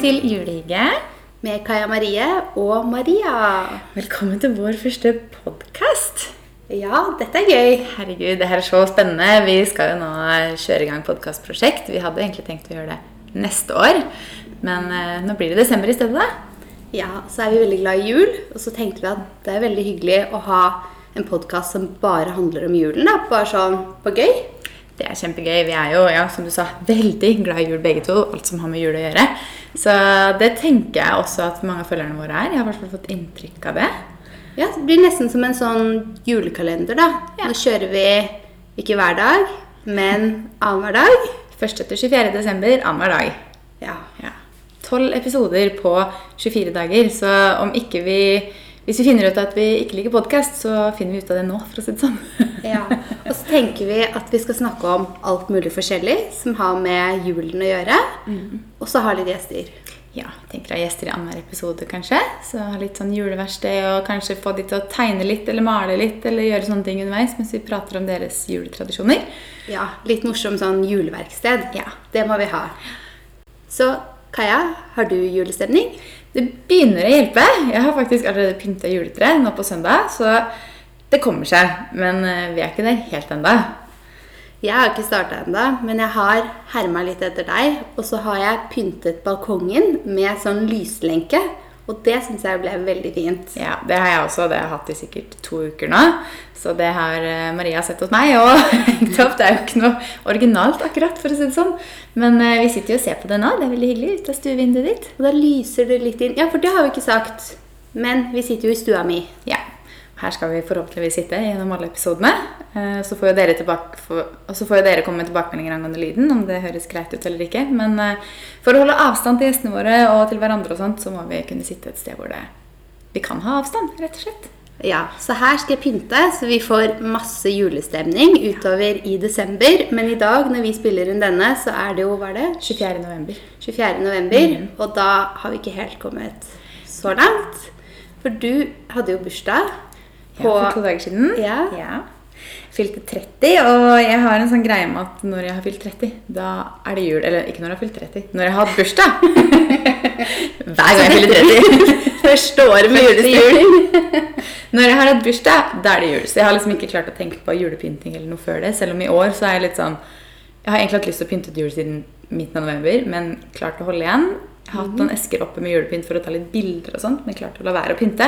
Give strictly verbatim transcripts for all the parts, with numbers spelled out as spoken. Velkommen til Julehygge med Kaja Marie og Maria. Velkommen til vår første podcast. Ja, dette er gøy. Herregud, det her er så spennende. Vi skal jo nå kjøre i gang podcastprosjekt. Vi hadde egentlig tenkt å gjøre det neste år, men nå blir det desember I stedet da. Ja, så er vi veldig glad I jul, og så tenkte vi at det er veldig hyggelig å ha en podcast som bare handler om julen da, bare sånn på gøy. Det er kjempegøy. Vi er jo, ja, som du sa, veldig glad I jul begge to, alt som har med jul å gjøre. Så det tenker jeg også at mange av følgerne våre er. Jeg har I hvert fall fått inntrykk av det. Ja, det blir nesten som en sånn julekalender da. Ja. Nå kjører vi ikke hver dag, men annen hver dag. første til tjuefjerde desember, annen hver dag. Ja. Ja. tolv episoder på tjuefire dager, så om ikke vi... Hvis vi finner ut at vi ikke liker podcast, så finner vi ut av det nå, for å si det sånn. Ja, og så tenker vi at vi skal snakke om alt mulig forskjellig som har med julen å gjøre, mm. og så har litt gjester. Ja, tenker jeg gjester I andre episode kanskje, så ha litt sånn juleverksted, og kanskje få de til å tegne litt, eller male litt, eller gjøre sånne ting underveis, mens vi prater om deres juletradisjoner. Ja, litt morsom sånn juleverksted. Ja, det må vi ha. Så Kaja, har du julestemning? Det begynner å hjelpe. Jeg har faktisk allerede pyntet juletre nå på søndag, så det kommer seg, men vi er ikke der helt enda. Jeg har ikke startet enda, men jeg har hermet litt etter deg, og så har jeg pyntet balkongen med sånn lyslenke, og det synes jeg ble veldig fint. Ja, det har jeg også. Det har jeg hatt I sikkert to uker nå, så det har Maria sett hos meg, og det er jo ikke noe originalt akkurat, for å si det sånn. Men vi sitter jo og ser på det nå, det er veldig hyggelig ut av stuevinduet ditt. Og da lyser det litt inn. Ja, for det har vi ikke sagt, men vi sitter jo I stua mi. Ja, her skal vi forhåpentligvis sitte gjennom alle episodene, så får jo dere, tilbake, for, og så får jo dere komme med tilbakemeldinger angående lyden, om det høres greit ut eller ikke. Men for å holde avstand til gjestene våre og til hverandre og sånt, så må vi kunne sitte et sted hvor det, vi kan ha avstand, rett og slett. Ja, så her skal jeg pynte, så vi får masse julestemning utover I desember. Men I dag, når vi spiller inn denne, så er det jo, hva er det? tjuefjerde november. tjuefjerde november, mm. og da har vi ikke helt kommet så langt. For du hadde jo bursdag. På, ja, for to dager siden. Ja. Ja. Fylte tretti, og jeg har en sånn greie med at når jeg har fylt tretti, da er det jul. Eller ikke når jeg har fylt tretti, når jeg har hatt bursdag. Hver gang jeg fyller tretti. Første året med julestemning. Når jeg har hatt bursdag, da er det jul. Så jeg har liksom ikke klart å tenke på julepynting eller noe før det. Selv om I år så er jeg litt sånn... Jeg har egentlig hatt lyst til å pynte ut jul siden midten av november, men klart å holde igjen. Jeg har hatt noen esker oppe med julepynt for å ta litt bilder og sånt, men klart å la være å pynte.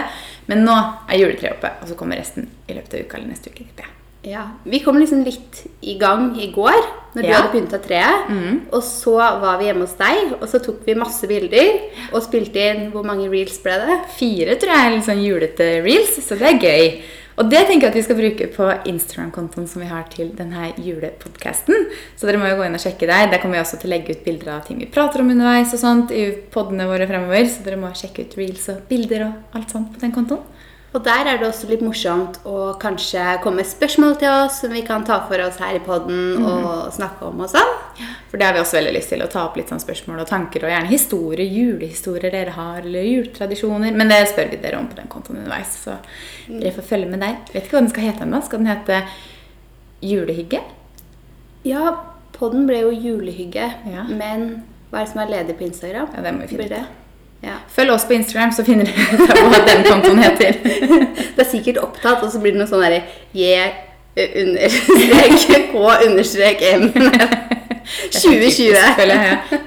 Men nå er juletreet oppe, og så kommer resten I løpet av uka eller neste uke. Ja. Ja, vi kom liksom litt I gang I går, når du ja. Hadde pyntet treet, mm. og så var vi hjemme hos deg, og så tok vi masse bilder, og spilte inn hvor mange reels ble det? Fire, tror jeg, litt sånn julete reels, så det er gøy. Og det tenker jeg at vi skal bruke på Instagram-kontoen som vi har til denne julepodcasten. Så dere må jo gå inn og sjekke der. Der kommer vi også til å legge ut bilder av ting vi prater om underveis og sånt I poddene våre fremover. Så dere må sjekke ut reels og bilder og alt sånt på den kontoen. Og der er det også litt morsomt å kanskje komme med spørsmål til oss som vi kan ta for oss her I podden mm. og snakke om og sånn. For det har vi også veldig lyst til å ta opp litt sånn spørsmål og tanker og gjerne historier, julehistorier dere har eller juletradisjoner. Men det spør vi dere om på den kontoen underveis, så dere får følge med der. Vet ikke hva den skal hete enda? Skal den hete Julehygge? Ja, podden ble jo Julehygge, ja. Men hva er det som er ledig på Instagram? Ja, det må vi finne det. Ja. Følg oss på Instagram, så finner dere hva den kontoen heter. Det er sikkert opptatt, og så blir det noe sånn der J-understrek-K-understrek-M tjue tjue.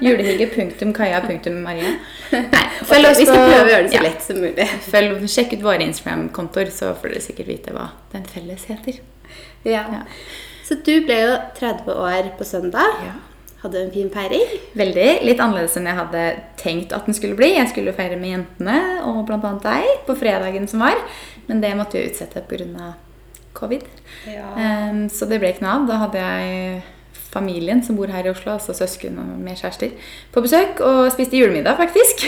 Julehygge punktum kaja punktum maria. Nei, følg oss på... Vi skal prøve å gjøre det så lett som mulig. Følg, sjekk ut våre Instagram-kontor, så får dere sikkert vite hva den felles heter. Ja. Så du ble jo tretti år på søndag. Ja. Hadde en fin feiring? Veldig. Litt annerledes enn jeg hadde tenkt at den skulle bli. Jeg skulle feire med jentene, og blant annet deg, på fredagen som var. Men det måtte jeg utsette på grunn av covid. Ja. Um, så det ble knav. Da hadde jeg familien som bor her I Oslo, altså søsken og mer kjærester, på besøk, og spiste julemiddag faktisk.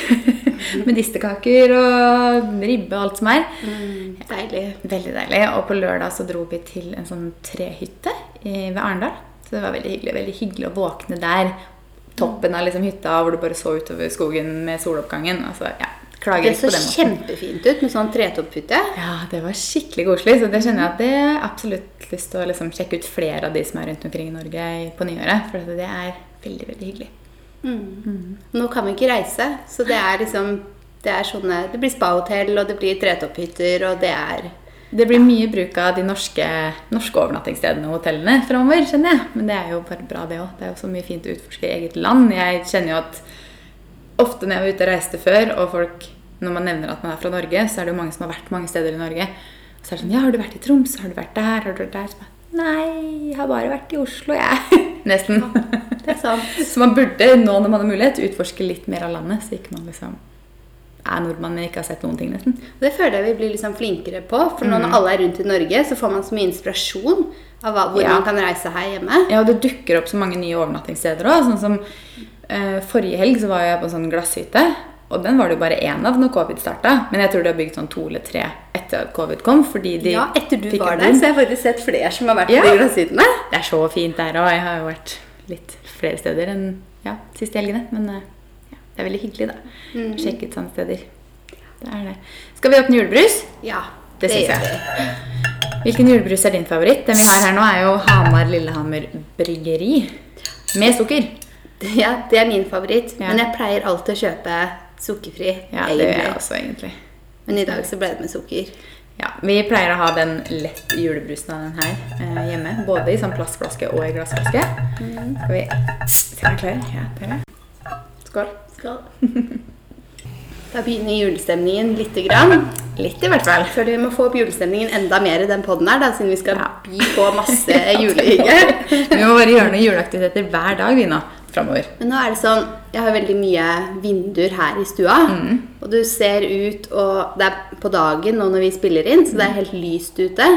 Med distekaker og ribbe og alt som er. Mm, deilig. Ja, veldig deilig. Og på lørdag så dro vi til en sånn trehytte I, ved Arendal. Så det var veldig hyggelig, veldig hyggelig å våkne der, toppen av liksom hytta, hvor du bare så utover skogen med soloppgangen. Altså, ja, klager ikke på den måten. Det så kjempefint ut med sånn tretopphytte. Ja, det var skikkelig koselig, så det kjenner jeg at det er absolutt lyst til å liksom sjekke ut flere av de som er rundt omkring I Norge på nyåret, for det er veldig, veldig hyggelig. Mm. Mm. Nå kan vi ikke reise, så det er liksom, det er sånne, det blir spa-hotell, og det blir tretopphytter, og det er... Det blir mye bruk av de norske, norske overnattingsstedene og hotellene fremover, kjenner jeg. Men det er jo bare bra det også. Det er jo så mye fint å utforske i eget land. Jeg kjenner jo at ofte når jeg var ute og reiste før, og folk, når man nevner at man er fra Norge, så er det jo mange som har vært mange steder i Norge. Og så er det sånn, ja, har du vært i Troms? Har du vært der? Har du vært der? Så bare, nei, jeg har bare vært i Oslo, jeg. Nesten. Ja, det er sant. Så man burde nå, når man har mulighet, utforske litt mer av landet, så ikke man liksom... er nordmann, men ikke har sett noen ting nesten. Det føler jeg vi blir liksom flinkere på, for når mm. alle er rundt i Norge, så får man så mye inspirasjon av hvor ja. man kan reise her hjemme. Ja, og det dukker opp så mange nye overnattingssteder også, sånn som eh, forrige helg så var jeg på en sånn glasshytte, og den var det jo bare en av når covid startet, men jeg tror det har bygd sånn to eller tre etter at covid kom, fordi de ja, etter du var der, så jeg har faktisk sett flere som har vært ja. på de glasshyttene. Det er så fint der, og jeg har jo vært litt flere steder enn ja, siste helgene, men... Det er veldig hyggelig da. Mm. Sjekk ut sånne steder. Det er det. Skal vi åpne julebrus? Ja, det, det synes jeg. Hvilken julebrus er din favoritt? Den vi har her nå er jo Hamar Lillehammer Bryggeri. Med sukker. Ja, det er min favoritt. Ja. Men jeg pleier alltid å kjøpe sukkerfri. Ja, egentlig. Det gjør jeg også egentlig. Men i dag så ble det med sukker. Ja, vi pleier å ha den lett julebrusen av den her eh, hjemme. Både i sånn plastflaske og i glassflaske. Mm. Skal vi se om jeg klarer? Ja, det er det. Skål. Skål. Da begynner julestemningen litt grann. Litt i hvert fall. Før vi må få opp julestemningen enda mer i den podden her, da, siden vi skal ja. by på masse julehygge. Vi må bare gjøre noen juleaktiviteter hver dag vi nå, fremover. Men nå er det sånn, jeg har veldig mye vinduer her i stua, mm. og du ser ut, og det er på dagen nå når vi spiller inn, så det er helt lyst ute.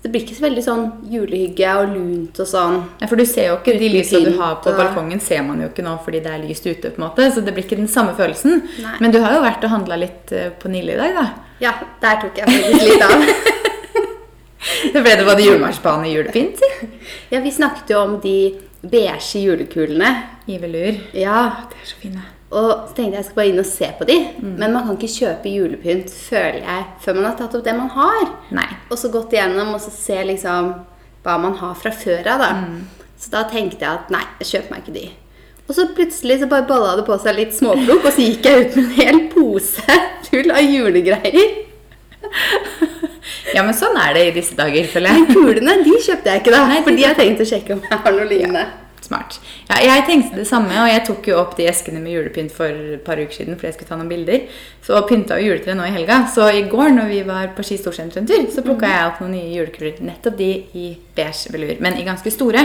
Det blir ikke så veldig sånn julehygge og lunt og sånn. Ja, for du ser jo ikke de lysene du har på balkongen, ser man jo ikke nå fordi det er lyst ute på en måte, så det blir ikke den samme følelsen. Nei. Men du har jo vært og handlet litt på Nille i dag da. Ja, der tok jeg faktisk litt av. Det ble det både julemarsipan og julepynt. Ja, vi snakket jo om de beige julekulene. I velur. Ja, det er så fine. Og så tenkte jeg jeg skal bare inn og se på de, mm. men man kan ikke kjøpe julepynt, føler jeg, før man har tatt opp det man har. Nei. Og så gått igjennom og så se liksom hva man har fra før av da. Mm. Så da tenkte jeg at nei, jeg kjøper meg ikke de. Og så plutselig så bare balla det på seg litt småplukk, og så gikk jeg ut med en hel pose full av julegreier. Ja, men sånn er det i disse dager, føler jeg. Men kulene, de kjøpte jeg ikke da, nei, fordi jeg tenkte å sjekke om jeg har noe lignende. Ja. Smart. Ja, jeg tenkte det samme, og jeg tok jo opp de eskene med julepynt for et par uker siden, for jeg skulle ta noen bilder. Så pynta jo juletre nå i helga. Så i går, når vi var på Ski Storsenter en tur, så plukket jeg opp noen nye julekuler. Nettopp de i beige velur, men i ganske store.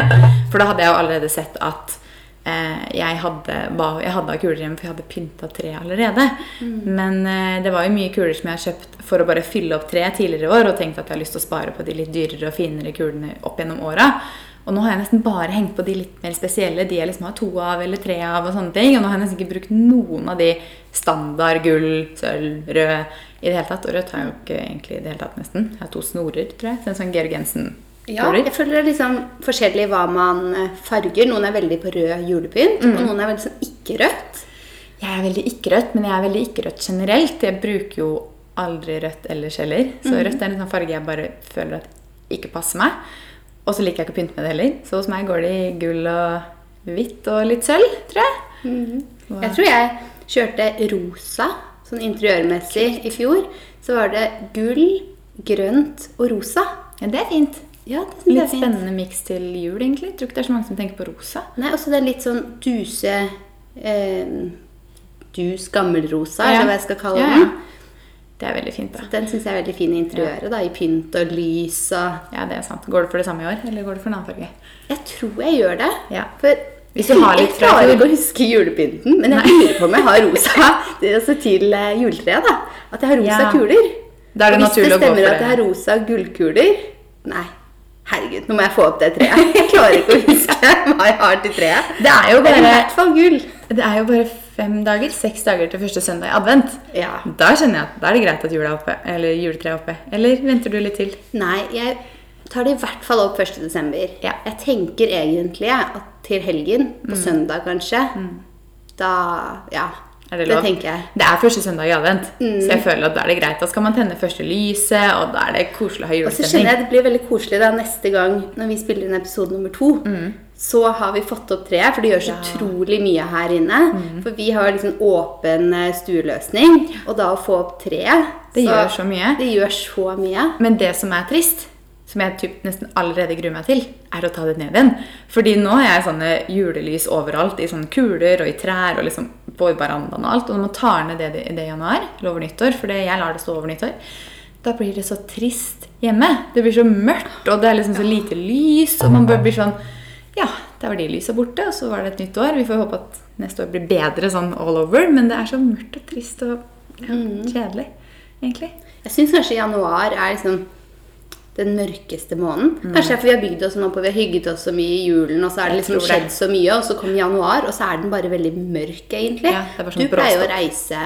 For da hadde jeg jo allerede sett at eh, jeg hadde, jeg hadde kuler hjemme, for jeg hadde pynta tre allerede. Mm. Men eh, det var jo mye kuler som jeg har kjøpt for å bare fylle opp tre tidligere i år, og tenkte at jeg har lyst til å spare på de litt dyrere og finere kulene opp gjennom året. Og nå har jeg nesten bare hengt på de litt mer spesielle, de jeg liksom har to av eller tre av og sånne ting, og nå har jeg nesten ikke brukt noen av de standard, gull, sølv, rød i det hele tatt, og rødt har jeg jo ikke egentlig i det hele tatt nesten. Jeg har to snorer, tror jeg, en sånn Georg Jensen-snorer. Ja, jeg føler det er liksom forskjellig hva man farger. Noen er veldig på rød julepynt, mm. og noen er veldig sånn ikke-rødt. Jeg er veldig ikke-rødt, men jeg er veldig ikke-rødt generelt. Jeg bruker jo aldri rødt ellers heller, så mm. rødt er en sånn farge jeg bare føler at ikke passer meg. Og så liker jeg ikke pynt med det heller. Så hos meg går det i gull og hvitt og litt sølv, tror jeg. Mm-hmm. Jeg tror jeg kjørte rosa, sånn interiørmessig, i fjor. Så var det gull, grønt og rosa. Ja, det er fint. Ja, det synes jeg er fint. Litt spennende mix til jul, egentlig. Jeg tror ikke det er så mange som tenker på rosa. Nei, og så det er litt sånn duse, eh, dus gammelrosa, eller ja. hva jeg skal kalle ja, ja. den. Det er veldig fint da. Så den synes jeg er veldig fin i interiøret ja. da, i pynt og lys og... Ja, det er sant. Går du for det samme i år, eller går du for en annen farge? Jeg tror jeg gjør det. Ja. For hvis du har litt fra... Jeg klarer ikke å huske julepynten, men jeg lurer på om jeg har rosa altså til juletreet da. At jeg har rosa ja. kuler. Da er det naturlig å gå for det. Hvis det stemmer at jeg har rosa gullkuler... Nei, herregud, nå må jeg få opp det treet. Jeg klarer ikke å huske hva jeg har til treet. Det er jo bare... Det er i hvert fall gull. Det er jo bare... Fem dager, seks dager til første søndag i advent. Ja. Da kjenner jeg at da er det greit at jula er oppe, eller juletreet er oppe. Eller venter du litt til? Nei, jeg tar det i hvert fall opp første desember. Ja. Jeg tenker egentlig at til helgen, på mm. søndag kanskje, mm. da, ja, Er det lov? Det tenker jeg. Det er første søndag I advent, mm. så jeg føler at da er det greit. Da skal man tenne første lyset, og da er det koselig å ha julestemning. Og så skjønner jeg at det blir veldig koselig da neste gang, når vi spiller inn episode nummer to, mm. så har vi fått opp treet, for det gjør så ja. Utrolig mye her inne. Mm. For vi har liksom åpen stueløsning, og da å få opp treet, det så, gjør så mye. Det gjør så mye. Men det som er trist, som jeg typ nesten allerede gruer meg til, er å ta det ned igjen. Fordi nå er jeg sånne julelys overalt, I sånne kuler og I trær og liksom på verandaen og alt, og når man tar ned det I januar, over nyttår, for jeg lar det stå over nyttår, da blir det så trist hjemme. Det blir så mørkt, og det er liksom så lite lys, og man blir sånn, ja, der var de lyset borte, og så var det et nytt år. Vi får håpe at neste år blir bedre sånn all over, men det er så mørkt og trist og ja, kjedelig, egentlig. Jeg synes kanskje januar er liksom den mørkeste måneden. Kanskje for vi har bygd oss nå på, vi har hygget oss så mye I julen, og så er det liksom skjedd så mye, og så kom januar, og så er den bare veldig mørk egentlig. Ja, det er bare sånn du pleier å reise...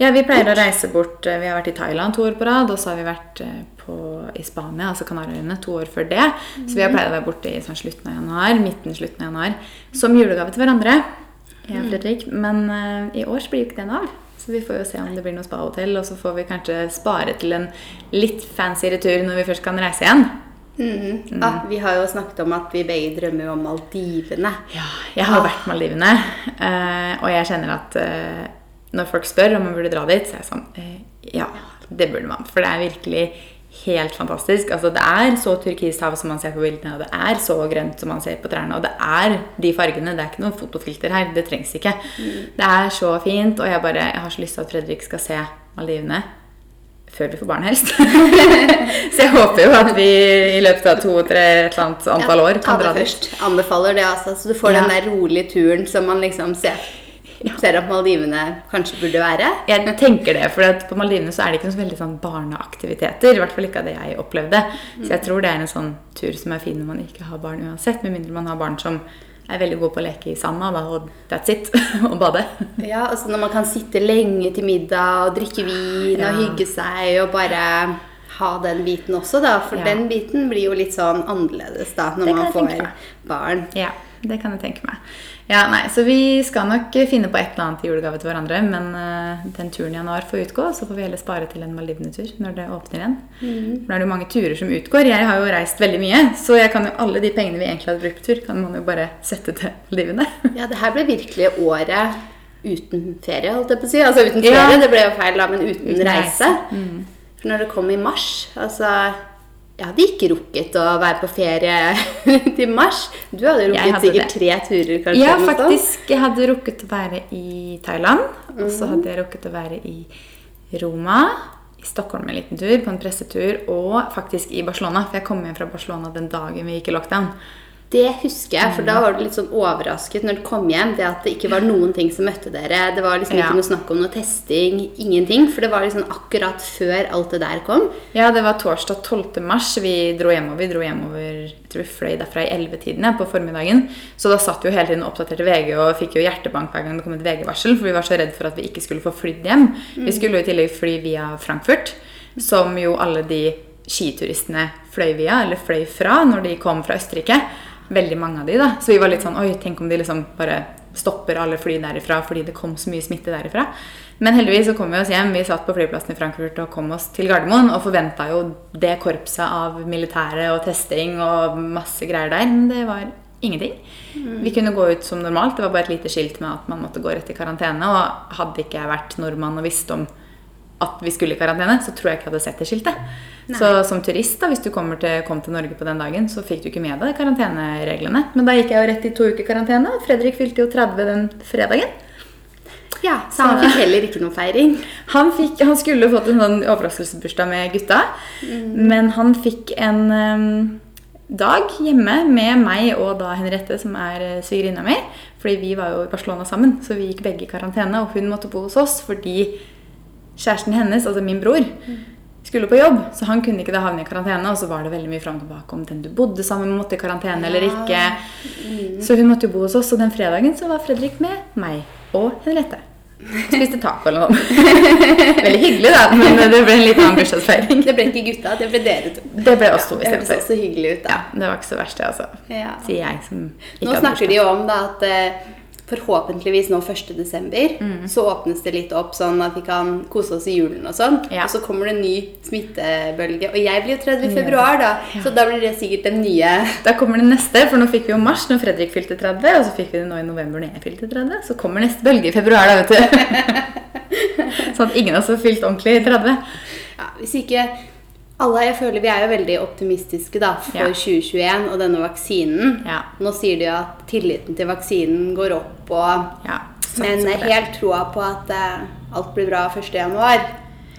Ja, vi pleier å reise bort. Vi har vært I Thailand to år på rad, og så har vi vært på, I Spania, altså Kanarøyene, to år før det. Så vi har pleier å være borte I sånn slutten av januar, midten slutten av januar, som julegave til hverandre. Ja, Fredrik. Men uh, I år blir jo ikke den av. Så vi får jo se om det blir noe spa-hotell, og så får vi kanskje spare til en litt fancy retur når vi først kan reise igjen. Mm. Mm. Ah, vi har jo snakket om at vi begge drømmer om Maldivene. Ja, jeg har ah. vært Maldivene, og jeg kjenner at når folk spør om man burde dra dit, så er jeg sånn, ja, det burde man, for det er virkelig helt fantastisk. Altså, det er så turkishav som man ser på bildene, og det er så grønt som man ser på trærne, og det er de fargene, det er ikke noen fotofilter her, det trengs ikke. Mm. Det er så fint, og jeg bare jeg har så lyst til at Fredrik skal se Maldivene før vi får barn helst. Så jeg håper jo at vi I løpet av to-tre et eller annet antall år kan dra dit. Ja, først anbefaler det, altså, så du får ja. Den der rolige turen som man liksom ser. Ja. Ser at Maldivene kanskje burde være? Jeg tenker det, for på Maldivene så er det ikke noen veldig sånn barneaktiviteter, I hvert fall ikke av det jeg opplevde. Så jeg tror det er en sånn tur som er fin når man ikke har barn uansett, med mindre man har barn som er veldig gode på å leke I sanda, og that's it, og bade. Ja, altså når man kan sitte lenge til middag, og drikke vin, ja. Og hygge seg, og bare ha den biten også da, for ja. Den biten blir jo litt sånn annerledes da, når man får barn. Ja, det kan jeg tenke meg. Ja, nei, så vi skal nok finne på et eller annet I julegave til hverandre, men uh, den turen I januar får utgå, så får vi heller spare til en Maldivene-tur når det åpner igjen. Mm. For da er det jo mange turer som utgår. Jeg har jo reist veldig mye, så jeg kan jo alle de pengene vi egentlig hadde brukt på tur, kan man jo bare sette til Maldivene. Ja, det her ble virkelig året uten ferie, holdt jeg på å si. Altså uten ferie, ja. Det ble jo feil da, men uten, uten reise. reise. Mm. For når det kom I mars, altså... Jeg hadde ikke rukket å være på ferie til mars. Du hadde rukket hadde sikkert det. tre turer, kanskje? Ja, faktisk. Jeg hadde rukket å være I Thailand, og så hadde jeg rukket å være I Roma, I Stockholm en liten tur, på en pressetur, og faktisk I Barcelona, for jeg kom hjem fra Barcelona den dagen vi gikk I lockdown. Det husker jeg, for da var du litt sånn overrasket når du kom hjem, det at det ikke var noen ting som møtte dere. Det var liksom ikke ja. Noe snakk om noe testing, ingenting, for det var liksom akkurat før alt det der kom. Ja, det var torsdag tolvte mars, vi dro hjemover, vi dro hjemover, jeg tror vi fløy derfra I elleve-tidene på formiddagen, så da satt vi jo hele tiden oppdaterte V G og fikk jo hjertebank hver gang det kom et V G-varsel, for vi var så redde for at vi ikke skulle få flydd hjem. Vi skulle jo I tillegg fly via Frankfurt, som jo alle de skituristene fløy via, eller fløy fra når de kom fra Østerrike. Veldig mange av de da, så vi var litt sånn, oi, tenk om de liksom bare stopper alle fly derifra fordi det kom så mye smitte derifra. Men heldigvis så kom vi oss hjem, vi satt på flyplassen I Frankfurt og kom oss til Gardermoen og forventet jo det korpset av militære og testing og masse greier der, men det var ingenting. Vi kunne gå ut som normalt, det var bare et lite skilt med at man måtte gå rett I karantene, og hadde ikke jeg vært nordmann og visst om at vi skulle I karantene, så tror jeg ikke jeg hadde sett det skiltet. Nei. Så som turist da, hvis du kommer til, kom til Norge på den dagen, så fikk du ikke med deg karantenereglene. Men da gikk jeg jo rett I to uker karantene, og Fredrik fylte jo tretti den fredagen. Ja, så, så han fikk heller ikke noen feiring. Han, fikk, han skulle fått en sånn overraskelsesbursdag med gutta, mm. men han fikk en um, dag hjemme med meg og da Henriette, som er uh, svigerinna mi, fordi vi var jo I Barcelona sammen, så vi gikk begge I karantene, og hun måtte bo hos oss, fordi kjæresten hennes, altså min bror, skulle på jobb, så han kunne ikke da havne I karantene, og så var det veldig mye frem og tilbake om den du bodde sammen måtte I karantene ja. Eller ikke. Mm. Så hun måtte jo bo hos oss, og den fredagen så var Fredrik med meg og Henriette. Og spiste taco eller noe. Veldig hyggelig da, men det ble en litt annen bursdagsfeiring. Det ble ikke gutta, det ble dere to. Det ble oss to I stedet for. Ja, det ble så hyggelig ut da. Ja, det var ikke så verst det altså, ja. Sier jeg som ikke hadde bursdag. Nå snakker de jo om da at... forhåpentligvis nå første desember mm. så åpnes det litt opp sånn at vi kan kose oss I julen og sånn ja. Og så kommer det en ny smittebølge og jeg blir jo tredje februar da ja. Så da blir det sikkert den nye da kommer det neste, for nå fikk vi jo mars når Fredrik fylte tredve og så fikk vi det nå I november når jeg fylte tredve så kommer neste bølge I februar da, vet du sånn at ingen av oss har fylt ordentlig I tredve ja, hvis ikke Alla, jeg føler vi er jo veldig optimistiske da, for ja. tjue tjueen og denne vaksinen. Ja. Nå sier de jo at tilliten til vaksinen går opp, og, ja, men helt troa på at uh, alt blir bra første januar,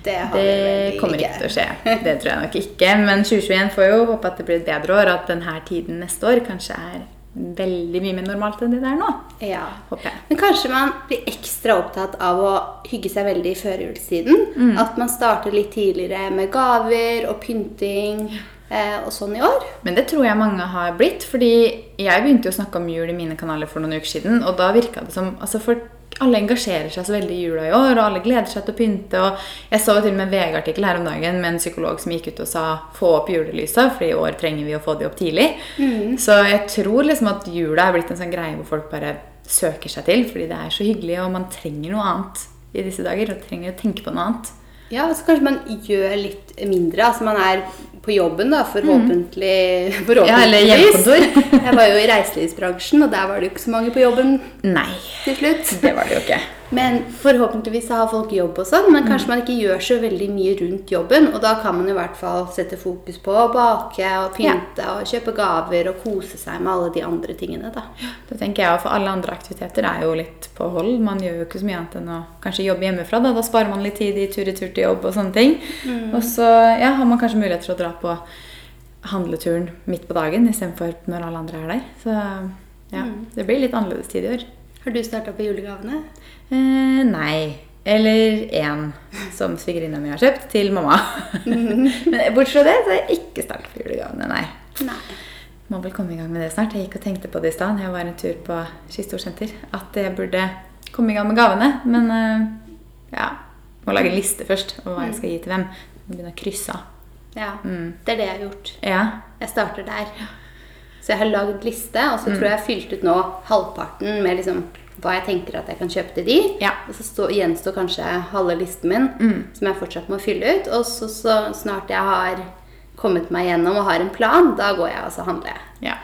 det har det vi veldig kommer ikke til å skje. Det tror jeg nok ikke, men tjue tjueen får jo håpe at det blir et bedre år, at denne tiden neste år kanskje er veldig mye mer normalt enn det der nå. Ja. Håper jeg. Men kanskje man blir ekstra opptatt av å hygge seg veldig I førjulstiden. Mm. At man starter litt tidligere med gaver og pynting eh, og sånn I år. Men det tror jeg mange har blitt, fordi jeg begynte jo å snakke om jul I mine kanaler for noen uker siden, og da virket det som, altså folk, alle engasjerer seg så veldig I jula I år, og alle gleder seg til å pynte, og jeg så til og med en VG-artikkel her om dagen med en psykolog som gikk ut og sa få opp julelysa, for I år trenger vi å få de opp tidlig. Mm. Så jeg tror liksom at jula er blitt en sånn greie hvor folk bare søker seg til, fordi det er så hyggelig, og man trenger noe annet I disse dager, og trenger å tenke på noe annet. Ja, så kanskje man gjør litt mindre, altså man er på jobben da, forhåpentlig, forhåpentligvis. Ja, eller hjemmekontor. Jeg var jo I reiselivsbransjen, og der var det jo ikke så mange på jobben Nei, til slutt. Det var det jo ikke. Men forhåpentligvis har folk jobb og sånn, men kanskje man ikke gjør så veldig mye rundt jobben, og da kan man I hvert fall sette fokus på å bake og pynte ja. Og kjøpe gaver og kose seg med alle de andre tingene da. Da tenker jeg, for alle andre aktiviteter er jo litt på hold, man gjør jo ikke så mye annet enn å kanskje jobbe hjemmefra da, da sparer man litt tid I tur-retur til jobb og sånne ting. Mm. Og så ja, har man kanskje mulighet til å dra på handleturen midt på dagen, I stedet for når alle andre er der. Så ja, mm. det blir litt annerledes tid I år. Har du startet på julegavene? Eh, nei, eller en som svigerinna mi har kjøpt til mamma. Men bortsett fra det, så har jeg ikke startet på julegavene, nei. Nei. Må vel komme I gang med det snart. Jeg gikk og tenkte på det I sted, jeg var en tur på Kistorsenter, at jeg burde komme I gang med gavene, men eh, ja, må lage en liste først, og hva jeg skal gi til hvem. Jeg begynner å krysse. Ja, mm. det er det jeg har gjort. Ja. Jeg starter der, ja. Så jeg har laget liste, og så mm. tror jeg jeg har fylt ut nå halvparten med liksom, hva jeg tenker at jeg kan kjøpe til de. Ja. Og så stå, gjenstår kanskje halve listen min, mm. som jeg fortsatt må fylle ut. Og så, så snart jeg har kommet meg gjennom og har en plan, da går jeg og så handler jeg. Ja,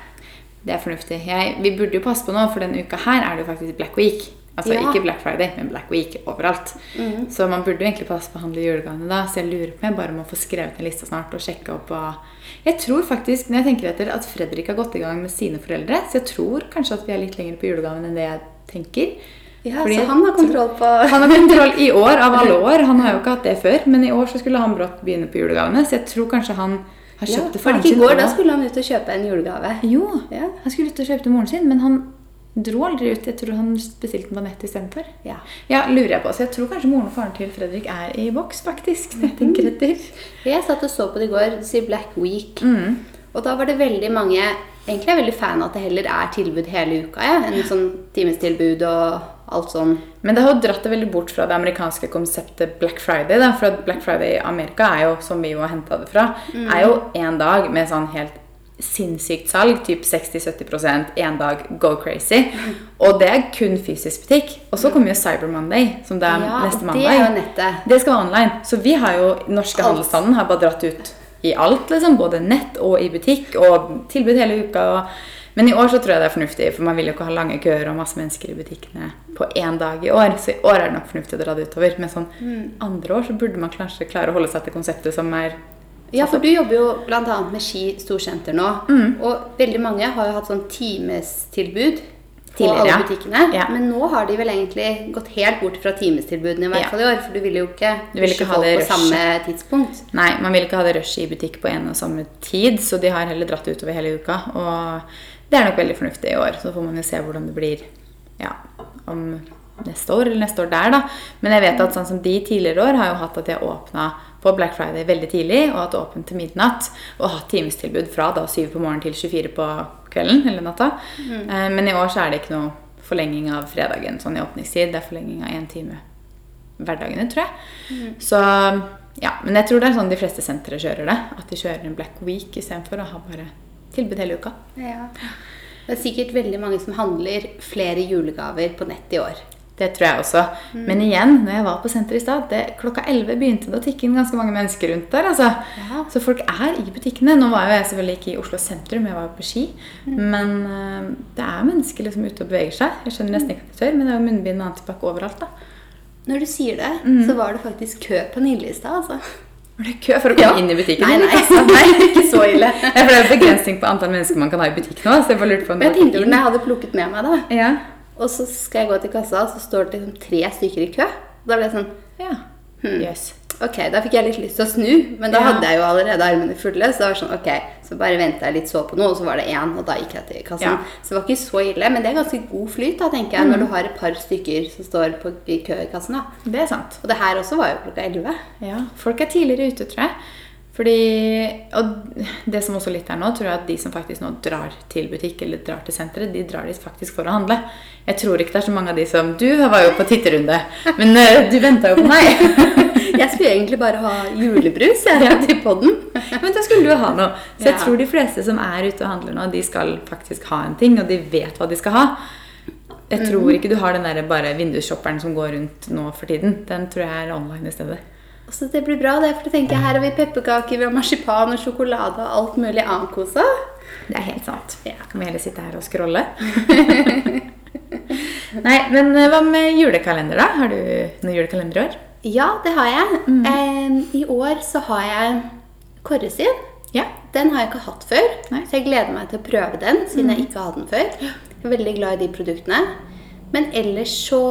det er fornuftig. Jeg, vi burde jo passe på nå, for denne uka her er det jo faktisk Black Week. Altså ja. Ikke Black Friday, men Black Week overalt. Mm. Så man burde jo egentlig passe på å handle I julegavene da, så jeg lurer på meg bare om å få skrevet en liste snart og sjekke opp. Og... Jeg tror faktisk, når jeg tenker etter, at Fredrik har gått I gang med sine foreldre, så jeg tror kanskje at vi er litt lenger på julegavene enn det jeg tenker. Ja, Fordi så han har kontroll på... Han har kontroll I år, av alle år. Han har jo ikke hatt det før, men I år så skulle han brått begynne på julegavene, så jeg tror kanskje han... har kjøpt det for ja, for I går da skulle han ut og kjøpe en julegave. Jo, ja. Han skulle ut og kjøpe til moren sin, men han... dro aldri ut. Jeg tror han bestilte den på nett I stedet for. Ja. Ja, lurer jeg på. Så jeg tror kanskje moren og faren til Fredrik er I boks, faktisk. Jeg tenker etter. Jeg satt og så på det I går, det sier Black Week. Mm. Og da var det veldig mange, egentlig er jeg veldig fan av at det heller er tilbud hele uka, ja. En sånn timestilbud og alt sånn. Men det har jo dratt det veldig bort fra det amerikanske konseptet Black Friday, da. For Black Friday I Amerika er jo, som vi jo har hentet det fra, mm. er jo en dag med sånn helt sinnssykt salg, typ seksti til sytti prosent en dag, go crazy og det er kun fysisk butikk og så kommer jo Cyber Monday, som det er ja, neste mandag, det er jo nettet, det skal være online så vi har jo, norske handelsstanden har bare dratt ut I alt liksom, både nett og I butikk og tilbud hele uka og... men I år så tror jeg det er fornuftig for man vil jo ikke ha lange køer og masse mennesker I butikkene på en dag I år, så I år er det nok fornuftig å dra det utover, men sånn mm. andre år så burde man kanskje klare å holde seg til konseptet som er Ja, for du jobber jo blant annet med Ski Storsenter nå, mm. og veldig mange har jo hatt sånn timestilbud på alle butikkene, ja. Men nå har de vel egentlig gått helt bort fra timestilbudene I hvert ja. Fall I år, for du ville jo ikke du vil ikke ha det på samme tidspunkt. Nei, man vil ikke ha det rush I butikk på en og samme tid, så de har heller dratt utover hele uka, og det er nok veldig fornuftig I år, så får man jo se hvordan det blir ja, om neste år eller neste år der da, men jeg vet at sånn som de tidligere år har jo hatt at jeg åpnet på Black Friday veldig tidlig og hatt åpent til midnatt og hatt timestilbud fra da syv på morgenen til tjuefire på kvelden eller natta, mm. eh, men I år så er det ikke noe forlenging av fredagen sånn I åpningstid, det er forlenging av en time hverdagene tror jeg, mm. så ja, men jeg tror det er sånn de fleste sentre kjører det, at de kjører en Black Week I stedet for å ha bare tilbud hele uka. Ja. Det er sikkert veldig mange som handler flere julegaver på nett I år. Det tror jeg også. Mm. Men igjen, når jeg var på senter I sted, det, klokka elleve begynte det å tikke inn ganske mange mennesker rundt der. Altså. Ja. Så folk er I butikkene. Nå var jo jeg selvfølgelig ikke I Oslo sentrum, jeg var jo på ski. Mm. Men uh, det er mennesker liksom ute og beveger seg. Jeg skjønner nesten ikke at det tør, men det er jo munnbind og antibac overalt da. Når du sier det, mm. så var det faktisk kø på Nille I sted, altså. Var det kø for å komme ja. Inn I butikken? Nei, nei, altså, nei, ikke så ille. Jeg ble jo begrensning på antall mennesker man kan ha I butikk nå, så jeg bare lurte på om det var inn. Jeg hadde plukket med meg da. Ja. Og så skal jeg gå til kassa, så står det liksom tre stykker I kø. Da ble jeg sånn, ja, hmm. yes. Ok, da fikk jeg litt lyst til å snu, men da ja. Hadde jeg jo allerede armene fulle, så det var sånn, ok, så bare ventet jeg litt så på noe, og så var det en, og da gikk jeg til kassen. Ja. Så det var ikke så ille, men det er ganske god flyt da, tenker jeg, mm. når du har et par stykker som står på I kø I kassen da. Det er sant. Og det her også var jo klokka elleve. Ja, folk er tidligere ute, tror jeg. Fordi, og det som også litt er nå, tror jeg at de som faktisk nå drar til butikk eller drar til senteret, de drar dit faktisk for å handle. Jeg tror ikke det er så mange av de som, du var jo på titterunde, men du ventet jo på meg. Jeg skulle egentlig bare ha julebrus, jeg ja, til podden. Men da skulle du ha noe. Så jeg tror de fleste som er ute og handler nå, de skal faktisk ha en ting, og de vet hva de skal ha. Jeg tror ikke du har den der bare vindusshopperen som går rundt nå for tiden. Den tror jeg er online I stedet. Så det blir bra det, for da tenker jeg, her har vi pepperkaker, vi har marsipan og sjokolade og alt mulig annet kose. Det er helt sant. Ja. Kan vi heller sitte her og scrolle? Nei, men hva med julekalender da? Har du noen julekalender I år? Ja, det har jeg. Mm. Eh, I år så har jeg Kåre sin. Ja. Den har jeg ikke hatt før, Nei. Så jeg gleder meg til å prøve den, siden mm. jeg ikke har hatt den før. Jeg er veldig glad I de produktene. Men ellers så,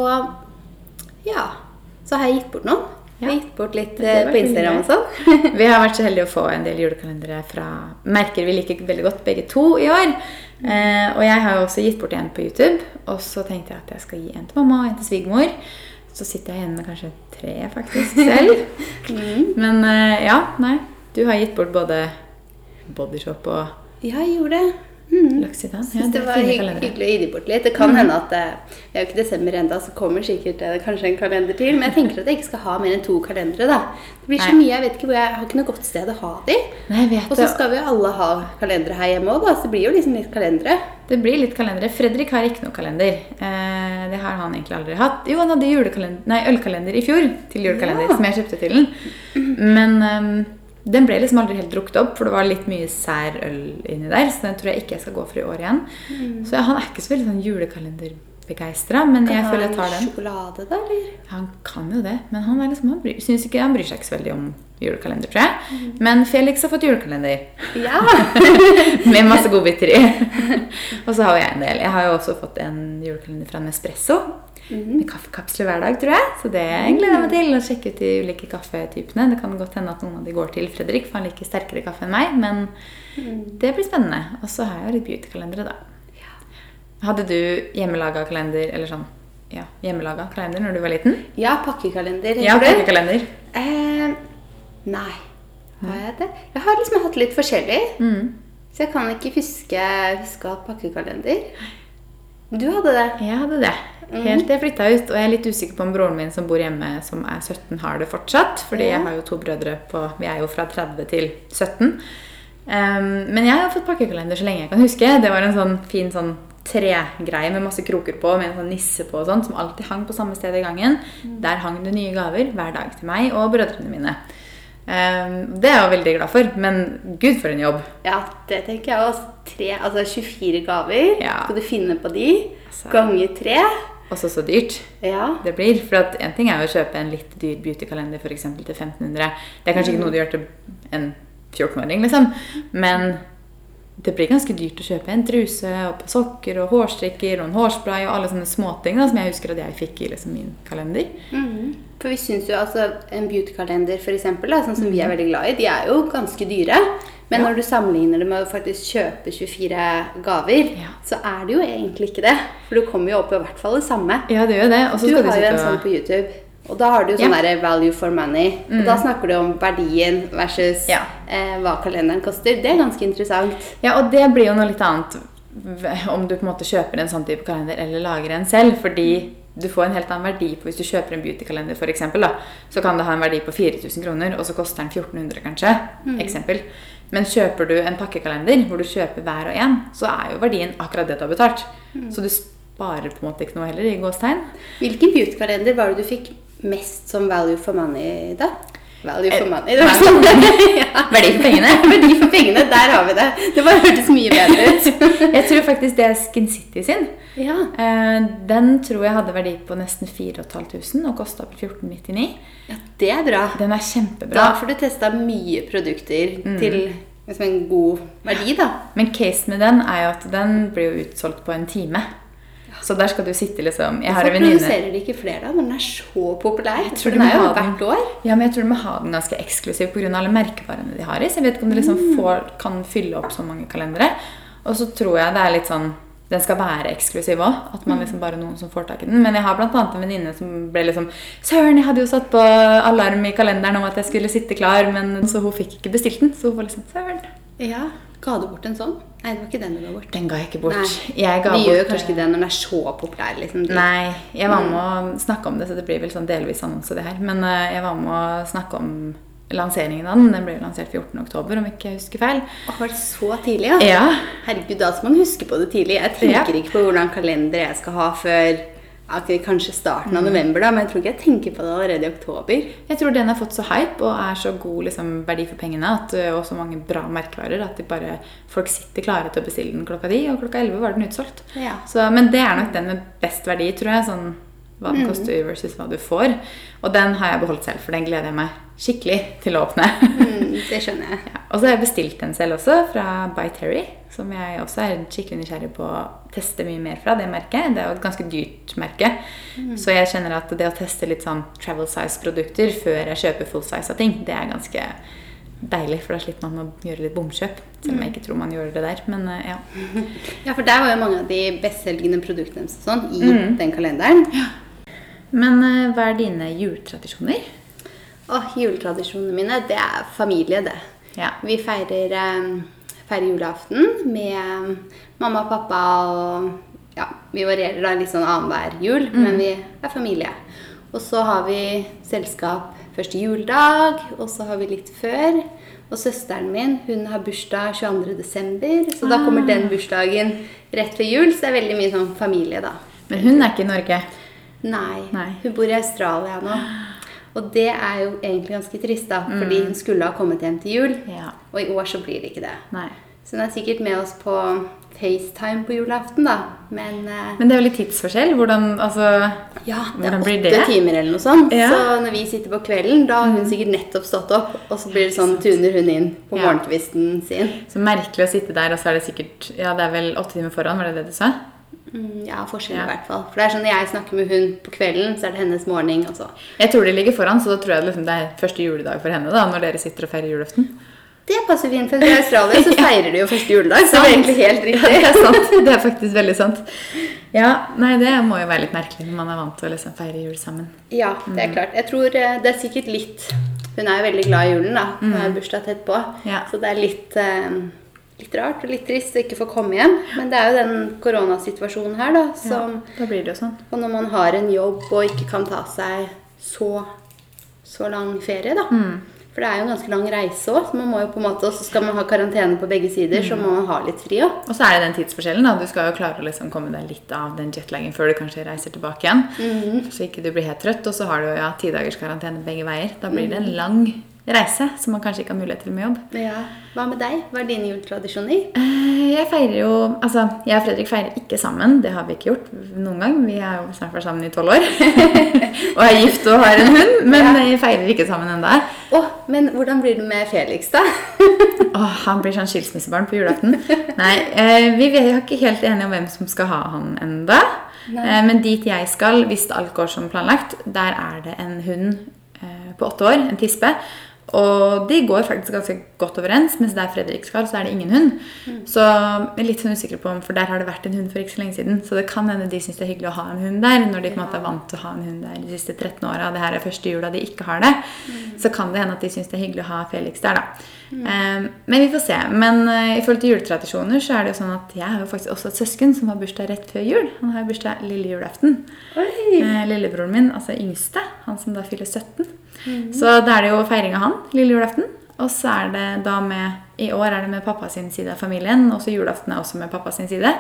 ja, så har jeg gitt bort noen. Ja. Vi har gitt bort litt på Instagram og sånn. Vi har vært så heldige å få en del julekalendere fra merker vi liker veldig godt begge to I år. Mm. Eh, og jeg har jo også gitt bort en på YouTube. Og så tenkte jeg at jeg skal gi en til mamma og en til svigmor. Så sitter jeg igjen med kanskje tre faktisk selv. mm. Men eh, ja, nei. Du har gitt bort både Bodyshop og Ja, jeg gjorde det. Mm. Laksidan. Ja, det, det var hygg- hyggelig å gi det bort litt. Det kan mm. hende at det er jo ikke desember enda, så kommer sikkert det kanskje en kalender til. Men jeg tenker at jeg ikke skal ha mer enn to kalendere da. Det blir så Nei. Mye, jeg vet ikke hvor jeg har ikke noe godt sted å ha de. Nei, jeg vet Og så skal vi jo alle ha kalendere her hjemme også da, så det blir jo liksom litt kalendere. Det blir litt kalendere. Fredrik har ikke noe kalender. Eh, det har han egentlig aldri hatt. Jo, han hadde julekalender, nei, ølkalender I fjor til julekalender ja. Som jeg kjøpte til den. Men... Um, Den ble liksom aldri helt drukket opp, for det var litt mye sær øl inni der, så den tror jeg ikke jeg skal gå for I år igjen. Mm. Så han er ikke så veldig sånn julekalenderbegeistret, men jeg føler jeg tar den. Kan han sjokolade da, eller? Han kan jo det, men han, er liksom, han, bryr, synes ikke, han bryr seg ikke så veldig om julekalender, tror jeg. Mm. Men Felix har fått julekalender. Ja! Med masse god bitteri. Og så har jo jeg en del. Jeg har jo også fått en julekalender fra Nespresso, Mm-hmm. med kaffekapsler hver dag, tror jeg. Så det gleder jeg meg til å sjekke ut de ulike kaffetypene. Det kan godt hende at noen av de går til Fredrik, for han liker sterkere kaffe enn meg, men mm. det blir spennende. Og så har jeg jo litt beautykalendere da. Ja. Hadde du hjemmelaget kalender, eller sånn, ja, hjemmelaget kalender når du var liten? Ja, pakkekalender. Ja, pakkekalender. Eh, nei, har jeg det? Jeg har liksom hatt litt forskjellig, mm. så jeg kan ikke huske, huske av pakkekalender. Du hadde det? Jeg hadde det. Helt til jeg flyttet ut, og jeg er litt usikker på om broren min som bor hjemme, som er sytten, har det fortsatt, fordi ja. Jeg har jo to brødre på, vi er jo fra tretti til sytten. Um, men jeg har fått pakkekalender så lenge jeg kan huske. Det var en sånn fin sånn tregreie med masse kroker på, med en sånn nisse på og sånn, som alltid hang på samme sted I gangen. Mm. Der hang det nye gaver hver dag til meg og brødrene mine. Um, det er jeg jo veldig glad for, men Gud for en jobb. Ja, det tenker jeg også. Tre, altså tjuefire gaver, ja. Skal du finne på de, altså. Gange tre. Også så dyrt ja. Det blir, for at en ting er jo å kjøpe en litt dyr beautykalender for eksempel til femten hundre. Det er kanskje ikke noe du gjør til en fjortenåring liksom, men det blir ganske dyrt å kjøpe en truse og sokker og hårstrikker og en hårspray og alle sånne småting da, som jeg husker at jeg fikk I liksom, min kalender. Mm-hmm. For vi synes jo altså en beautykalender for eksempel da, sånn som vi er veldig glad I, de er jo ganske dyre. Men ja. Når du sammenligner det med å faktisk kjøpe tjuefire gaver, ja. Så er det jo egentlig ikke det. For du kommer jo opp I hvert fall det samme. Ja, det gjør det. Også du har jo en og... sånn på YouTube, og da har du jo sånn ja. Der value for money. Mm. Og da snakker du om verdien versus ja. eh, hva kalenderen koster. Det er ganske interessant. Ja, og det blir jo noe litt annet om du på en måte kjøper en sånn type kalender eller lager en selv, fordi du får en helt annen verdi på hvis du kjøper en beautykalender for eksempel da, så kan det ha en verdi på fire tusen kroner, og så koster den fjorten hundre kanskje, mm. eksempel. Men köper du en pakkekalender hvor du köper hver och en så är ju verdien akkurat det du har betalt. Mm. Så du sparer på något inte nog heller I gåstegn. Vilken beautykalender var det du fick mest som value for money då? Value for money. Det var sånn. Ja. Verdi for pengene. Verdi for pengene, der har vi det. Det bare hørtes mye bedre ut. Jeg tror faktisk det er Skin City sin. Ja. Den tror jeg hadde verdi på nesten fire tusen fem hundre og kostet på fjorten nittini. Ja, det er bra. Den er kjempebra. Da får du testet mye produkter mm. til liksom en god verdi da. Men case med den er jo at den blir jo utsolgt på en time. Så där ska du sitta liksom. Jag har en venninne. Produserar det inte fler då? Den är så populär. Jag tror den är ju vart år. Ja, men jag tror de har den ganska exklusiv på grund av alla märkesvarorna de har I. Så jag vet inte om de liksom får kan fylla upp så många kalendrar. Och så tror jag det är lite sån den ska vara exklusiv också att man liksom bara någon som får tag I den. Men jag har bland annat en venninne som blev liksom Søren, jag hade ju satt på alarm I kalendern om att jag skulle sitta klar, men så hon fick inte beställt den så hon var liksom Søren. Ja. Gav du bort en sånn? Nei, det var ikke den du gav bort. Den gav jeg ikke bort. Nei, jeg gav vi bort... gjør jo kanskje ikke den når den er så populær. Liksom. Nei, jeg var med mm. å snakke om det, så det blir vel sånn delvis annonse det her. Men uh, jeg var med å snakke om lanseringen av den. Den ble jo lansert fjortende oktober, om ikke jeg husker feil. Åh, var det så tidlig, ja? Ja. Herregud, da skal man huske på det tidlig. Jeg tenker ja. Ikke på hvordan kalender jeg skal ha før... Okay, kanskje starten av november da, men jeg tror ikke jeg tenker på det allerede I oktober. Jeg tror den har fått så hype og er så god liksom, verdi for pengene at, og så mange bra merkevarer at de bare, folk sitter klare til å bestille den klokka ti, og klokka elleve var den utsolgt. Ja. Så, men det er nok den med best verdi, tror jeg, sånn hva den koster versus hva du får. Og den har jeg beholdt selv, for den gleder jeg meg skikkelig til å åpne. Mm, det skjønner jeg. Ja. Og så har jeg bestilt den selv også fra By Terry, som jeg også er skikkelig nysgjerrig på å teste mye mer fra det merket. Det er jo et ganske dyrt merke. Mm. Så jeg kjenner at det å teste litt sånn travel size produkter før jeg kjøper full size av ting, det er ganske deilig, for da slipper man å gjøre litt bomkjøp, selv om jeg ikke tror man gjør det der, men ja. Ja, for der var jo mange av de bestselgende produktene sånn, I mm. den kalenderen. Ja. Men uh, hva er dine juletradisjoner? Åh, juletradisjonene mine, det er familie det. Ja. Vi feirer, um, feirer julaften med um, mamma og pappa, og ja, vi varierer da litt sånn annen hver jul, mm. men vi er familie. Og så har vi selskap første juledag, og så har vi litt før. Og søsteren min, hun har bursdag tjueandre desember, så ah. da kommer den bursdagen rett før jul, så det er veldig mye sånn familie da. Men hun er ikke I Norge? Nei, Nei, hun bor I Australia nå. Og det er jo egentlig ganske trist da, fordi hun skulle ha kommet hjem til jul. Ja. Og I år så blir det ikke det. Nei. Så hun er sikkert med oss på FaceTime på julaften da. Men, Men det er jo litt tidsforskjell, hvordan, altså, ja, hvordan blir det? Ja, det er åtte timer eller noe sånt. Ja. Så når vi sitter på kvelden, da har hun sikkert nettopp stått opp, og så blir det sånn, tuner hun inn på ja. Morgenkvisten sin. Så merkelig å sitte der, og så er det sikkert, ja det er vel åtte timer foran, var det det du sa? Mm, ja, forskjell I hvert fall. For det er sånn når jeg snakker med hun på kvelden, så er det hennes morning også. Jeg tror det ligger foran, så da tror jeg liksom det er første juledag for henne da, når dere sitter og feirer julaften. Det passer fint, for I Australia så feirer du jo første juledag, så det er egentlig helt riktig. Ja, det er sant. Det er faktisk veldig sant. Ja, nei, det må jo være litt merkelig når man er vant til å liksom feire jul sammen. Ja, det er klart. Jeg tror det er sikkert litt... Hun er jo veldig glad I julen da, hun har bursdag tett på. Ja. Så det er litt... Um litt rart og litt trist å ikke få komme hjem. Men det er jo den koronasituasjonen her da, som, ja, da blir det jo sånn. Og når man har en jobb og ikke kan ta seg så, så lang ferie da. Mm. For det er jo en ganske lang reise også, så man må jo på en måte, så skal man ha karantene på begge sider, mm. så må man ha litt fri også. Og så er det den tidsforskjellen da, du skal jo klare å liksom komme deg litt av den jetlaggen før du kanskje reiser tilbake igjen. Mm. Så ikke du blir helt trøtt, og så har du jo ja, ti dagers karantene begge veier. Da blir det en lang reise, som man kanskje ikke har mulighet til med jobb. Ja. Hva med deg? Hva er dine juletradisjoner? Jeg feirer jo, altså, jeg og Fredrik feirer ikke sammen, det har vi ikke gjort noen gang, vi er jo snart sammen I tolv år, og er gift og har en hund, men ja. Jeg feirer ikke sammen enda. Åh, oh, men hvordan blir det med Felix da? Åh, oh, han blir sånn skilsmissebarn på julaften. Nei, vi er jo ikke helt enige om hvem som skal ha han enda, Nei. Men dit jeg skal, hvis alt går som planlagt, der er det en hund på åtte år, en tispe, og de går faktisk ganske godt overens, mens der Fredrik skal, så er det ingen hund. Mm. Så jeg er litt sånn usikker på om, for der har det vært en hund for ikke så lenge siden, så det kan hende de synes det er hyggelig å ha en hund der, når de på en måte er vant til å ha en hund der de siste tretten årene, det her er første jula de ikke har det, mm. så kan det hende at de synes det er hyggelig å ha Felix der da. Mm. Um, men vi får se. Men uh, I forhold til juletradisjoner så er det jo sånn at jeg har jo faktisk også et søsken som har bursdag rett før jul. Han har jo bursdag lille julaften. Uh, lillebroren min, altså yngste, han som da fyller sytten. Mm. Så da er det jo feiring av han, lille julaften. Og så er det da med I år er det med pappa sin side av familien, og så julaften er også med pappa sin side.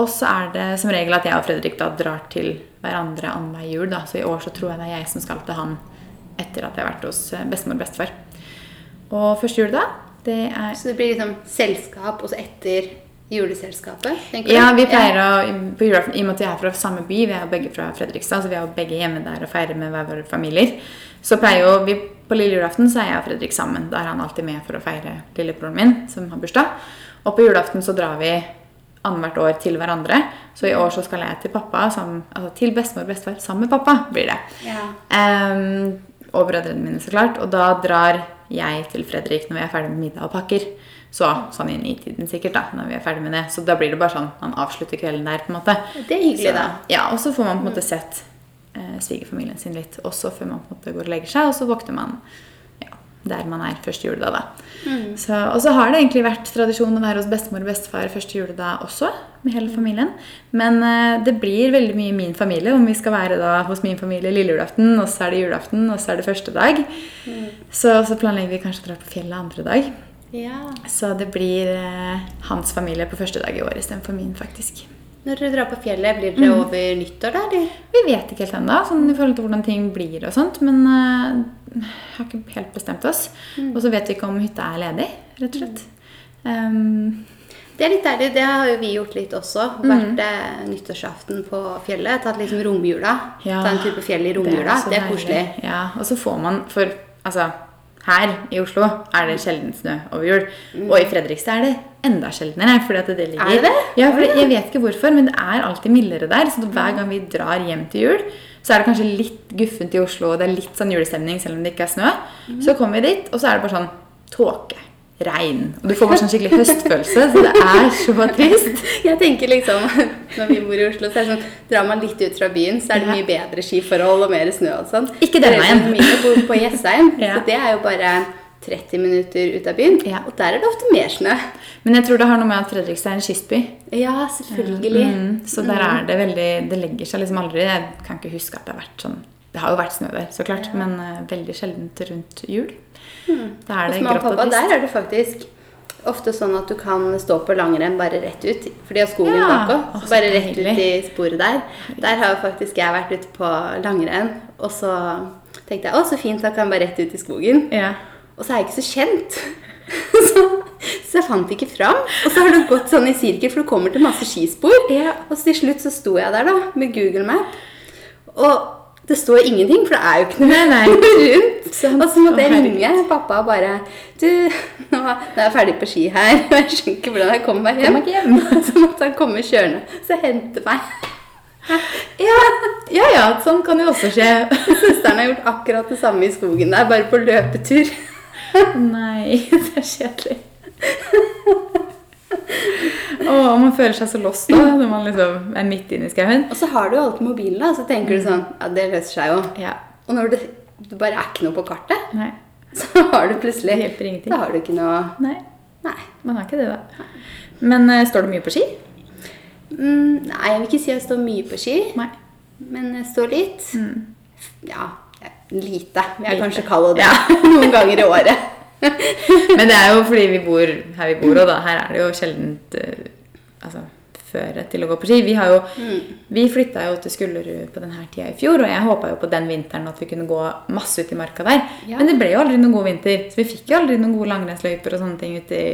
Og så er det som regel at jeg og Fredrik da drar til hverandre annenhver jul da, så I år så tror jeg det er jeg som skal til han etter at jeg har vært hos bestemor og bestefar. Og første jul da, det er... Så det blir liksom selskap, og så etter juleselskapet, tenker du? Ja, vi pleier å, på julaften, I og med at vi er fra samme by, vi er begge fra Fredrikstad, så vi er jo begge hjemme der og feirer med hver våre familier, så pleier jo vi... På lille julaften så er jeg og Fredrik sammen. Da er han alltid med for å feire lillebroren min, som har bursdag. Og på julaften så drar vi annethvert år til hverandre. Så I år så skal jeg til pappa, sammen, altså til bestemor og bestefar, sammen med pappa blir det. Ja. Um, og brødrene mine så klart. Og da drar jeg til Fredrik når jeg er ferdig med middag og pakker. Så, sånn inn i tiden sikkert da, når vi er ferdig med det. Så da blir det bare sånn, han avslutter kvelden der på en måte. Det er hyggelig da. Ja, og så får man på en måte sett... svigerfamilien sin litt også før man på en måte går og legger seg, og så våkner man ja, der man er første juledag da. Mm. Så, og så har det egentlig vært tradisjon å være hos bestemor og bestefar første juledag også, med hele familien, men eh, det blir veldig mye min familie, om vi skal være da hos min familie lille julaften, og så er det julaften, og så er det første dag. Mm. Så, så planlegger vi kanskje å dra på fjellet andre dag. Ja. Så det blir eh, hans familie på første dag I år, I stedet for min faktisk. Når dere drar på fjellet, blir det over nyttår da, eller? Vi vet ikke helt enda, sånn I forhold til hvordan ting blir og sånt, men uh, har ikke helt bestemt oss. Mm. Og så vet vi ikke om hytta er ledig, rett og slett. Um, det er litt ærlig, det har jo vi gjort litt også. Vært uh, nyttårsaften på fjellet, tatt liksom romjula, ja, tatt en tur på fjellet I romjula, det er, det er koselig. Ja, og så får man, for altså, her I Oslo er det sjelden snø over jul, mm. og I Fredrikstad er det enda sjeldnere, fordi at det ligger... Er det? Ja, for jeg vet ikke hvorfor, men det er alltid mildere der, så hver gang vi drar hjem til jul, så er det kanskje litt guffent I Oslo, og det er litt sånn julestemning, selv om det ikke er snø. Mm. Så kommer vi dit, og så er det bare sånn tåke, regn, og du får bare sånn skikkelig høstfølelse, så det er så trist. Jeg tenker liksom, når vi bor I Oslo, så er det sånn, drar man litt ut fra byen, så er det mye bedre skiforhold og mer snø og sånn. Ikke den veien. Det er mye på Jessheim, så det er jo bare... tretti minutter ut av byen, ja. Og der er det ofte mer snø. Men jeg tror det har noe med at Fredrikstad er en kystby. Ja, selvfølgelig. Mm, så der er det veldig, det legger seg liksom aldri, jeg kan ikke huske at det har vært sånn, det har jo vært snø der, så klart, ja. Men uh, veldig sjeldent rundt jul. Mm. Da er det grått og trist. Pappa, der er det faktisk ofte sånn at du kan stå på langrenn bare rett ut, fordi av skogen ja. Bak også, så bare rett ut I sporet der. Der har jo faktisk jeg vært ute på langrenn, og så tenkte jeg, å så fint, da kan jeg bare rett ut I skogen. Ja. Og så er jeg ikke så kjent, så, så jeg fant ikke fram. Og så har det gått sånn I sirkel, for du kommer til masse skispor. Ja. Og så til slutt så sto jeg der da, med Google Map. Og det står ingenting, for det er jo ikke noe nei, nei. Rundt. Sånn. Og så måtte jeg ringe pappa og bare, du, nå er jeg ferdig på ski her, og jeg skjønner ikke hvordan jeg kommer hjem. Kom hjem. Så måtte han komme kjørende, så jeg hentet meg. Ja, ja, ja, sånn kan det også skje. Søsteren har gjort akkurat det samme I skogen der, bare på løpetur. Nei, det er kjedelig. Åh, man føler seg så lost da, når man liksom er midt inne I skauen. Og så har du jo alltid mobilen da, så tenker du sånn, ja, det løser seg jo. Ja. Og når du, du bare er ikke noe på kartet, Nei. Så har du plutselig, da har du ikke noe... Nei. Nei, man har ikke det da. Men uh, står du mye på ski? Mm, nei, jeg vil ikke si at jeg står mye på ski. Nei. Men jeg står litt. Mm. Ja, Lite, vi har kanskje kallet det ja. Noen ganger I året. Men det er jo fordi vi bor her vi bor, og da, her er det jo sjeldent altså, føre til å gå på ski. Vi, har jo, mm. vi flyttet jo til Skullerud på denne tida I fjor, og jeg håpet jo på den vinteren at vi kunne gå masse ut I marka der. Ja. Men det ble jo aldri noen god vinter, så vi fikk jo aldri noen gode langrennsløyper og sånne ting ut I,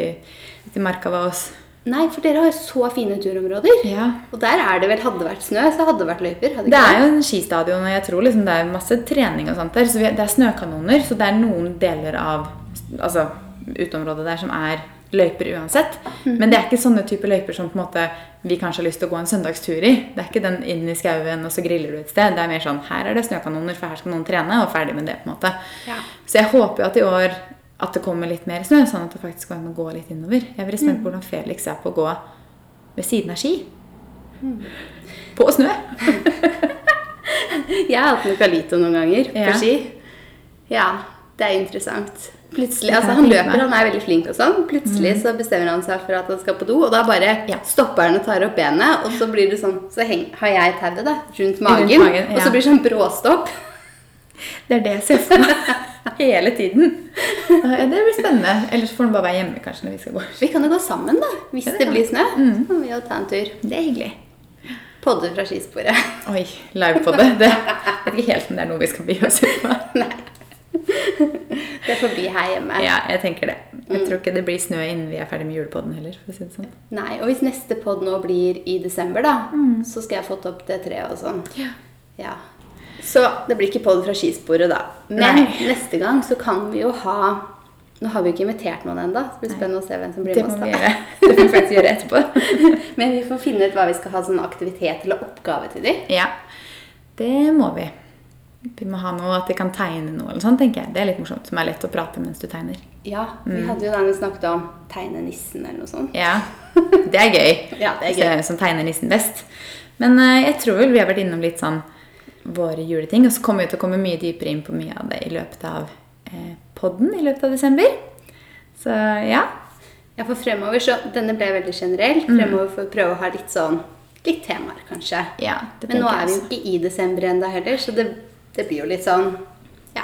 ut I marka ved oss. Nei, for dere har jo så fine turområder. Ja. Og der er det vel, hadde det vært snø, så hadde det vært løyper. Hadde det det er jo en skistadion, og jeg tror liksom det er masse trening og sånt der. Så vi, det er snøkanoner, så det er noen deler av altså, utområdet der som er løyper uansett. Mm. Men det er ikke sånne typer løyper som på en måte vi kanskje har lyst til å gå en søndagstur I. Det er ikke den inn I skauen, og så griller du et sted. Det er mer sånn, her er det snøkanoner, for her skal noen trene, og ferdig med det på en måte. Ja. Så jeg håper jo at I år... at det kommer litt mer snø, sånn at det faktisk går an å gå litt innover. Jeg vil spent på hvordan Felix er på å gå ved siden av ski. På snø. Jeg har hatt noe kalito noen ganger på ja. Ski. Ja, det er interessant. Plutselig, altså han løper, han er veldig flink og sånn. Plutselig så bestemmer han seg for at han skal på do, og da bare stopper han og tar opp benet, og så blir det sånn, så heng, har jeg tauet da, rundt magen, rundt magen ja. Og så blir det sånn bråstopp. Det er det jeg ser for meg. hele tiden. Ja, det blir spennende. Ellers får den bare være hjemme kanskje når vi skal gå. Vi kan jo gå sammen da, hvis ja, det, det blir snø. Mm. Så kan vi jo ta en tur. Det er hyggelig. Podder fra skisporet. Oi, live på det. Det er ikke helt om det er noe vi skal bli oss ut på. Nei. Det får bli her hjemme. Ja, jeg tenker det. Jeg tror ikke det blir snø innen vi er ferdig med julepodden heller, for å si det sånn. Nei, og hvis neste podd nå blir i desember da, mm. så skal jeg få opp det treet og sånn. Ja. Ja. Så det blir ikke podd fra skisporet da. Men Nei. Neste gang så kan vi jo ha... Nå har vi jo ikke invitert noen enda, så det blir spennende å se hvem som blir med oss da. Det må vi gjøre. Det får vi faktisk gjøre etterpå. Men vi får finne ut hva vi skal ha sånn aktivitet eller oppgave til dem. Ja, det må vi. Vi må ha noe at de kan tegne noe eller sånn, tenker jeg. Det er litt morsomt, som er lett å prate mens du tegner. Ja, vi mm. hadde jo da vi snakket om tegne nissen eller noe sånt. Ja, det er gøy. Ja, det er gøy. Så, som tegner nissen best. Men uh, jeg tror vel vi har vært innom litt sånn våre juleting, og så kommer vi til å komme mye dypere inn på mye av det i løpet av eh, podden, i løpet av desember. Så ja. Ja, for fremover så, denne ble veldig generell. Fremover får vi prøve å ha litt sånn, litt temaer kanskje. Ja, det tenker jeg. Men nå er vi jo ikke i desember enda heller, så det Det blir jo litt sånn, ja.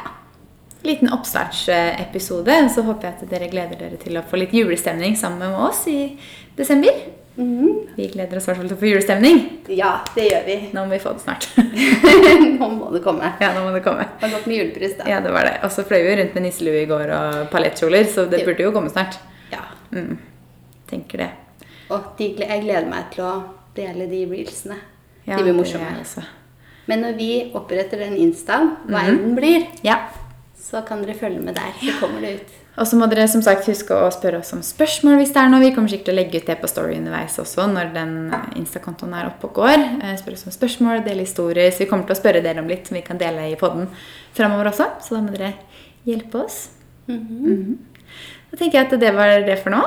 Liten oppstartsepisode, så håper jeg at dere gleder dere til å få litt julestemning sammen med oss i desember. Mm-hmm. Vi gleder oss hvertfall til å få julestemning. Ja, det gjør vi. Nå må vi få det snart. Nå må det komme. Ja, nå må det komme. Det var godt med julebrus da. Ja, det var det. Og så fløy vi rundt med nisselue i går og palettkjoler, så det burde jo komme snart. Ja. Mm. Tenker det. Og jeg gleder meg til å dele de reelsene. Ja, de blir morsomme. Ja, det også. Men når vi oppretter den Insta, hva enn den blir, ja. Så kan dere følge med der, så kommer det ut. Og så må dere som sagt huske å spørre oss om spørsmål hvis det er noe. Vi kommer sikkert til å legge ut det på story underveis også, når den Insta-kontoen er oppe og går. Spørre oss om spørsmål, dele historier, så vi kommer til å spørre dere om litt, som vi kan dele i podden fremover også. Så da må dere hjelpe oss. Mm-hmm. Mm-hmm. Da tenker jeg at det var det for nå.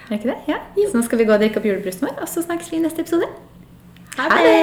Er det ikke det? Ja. Så nå skal vi gå og drikke opp julebrusen vår, og så snakkes vi i neste episode. Ha det!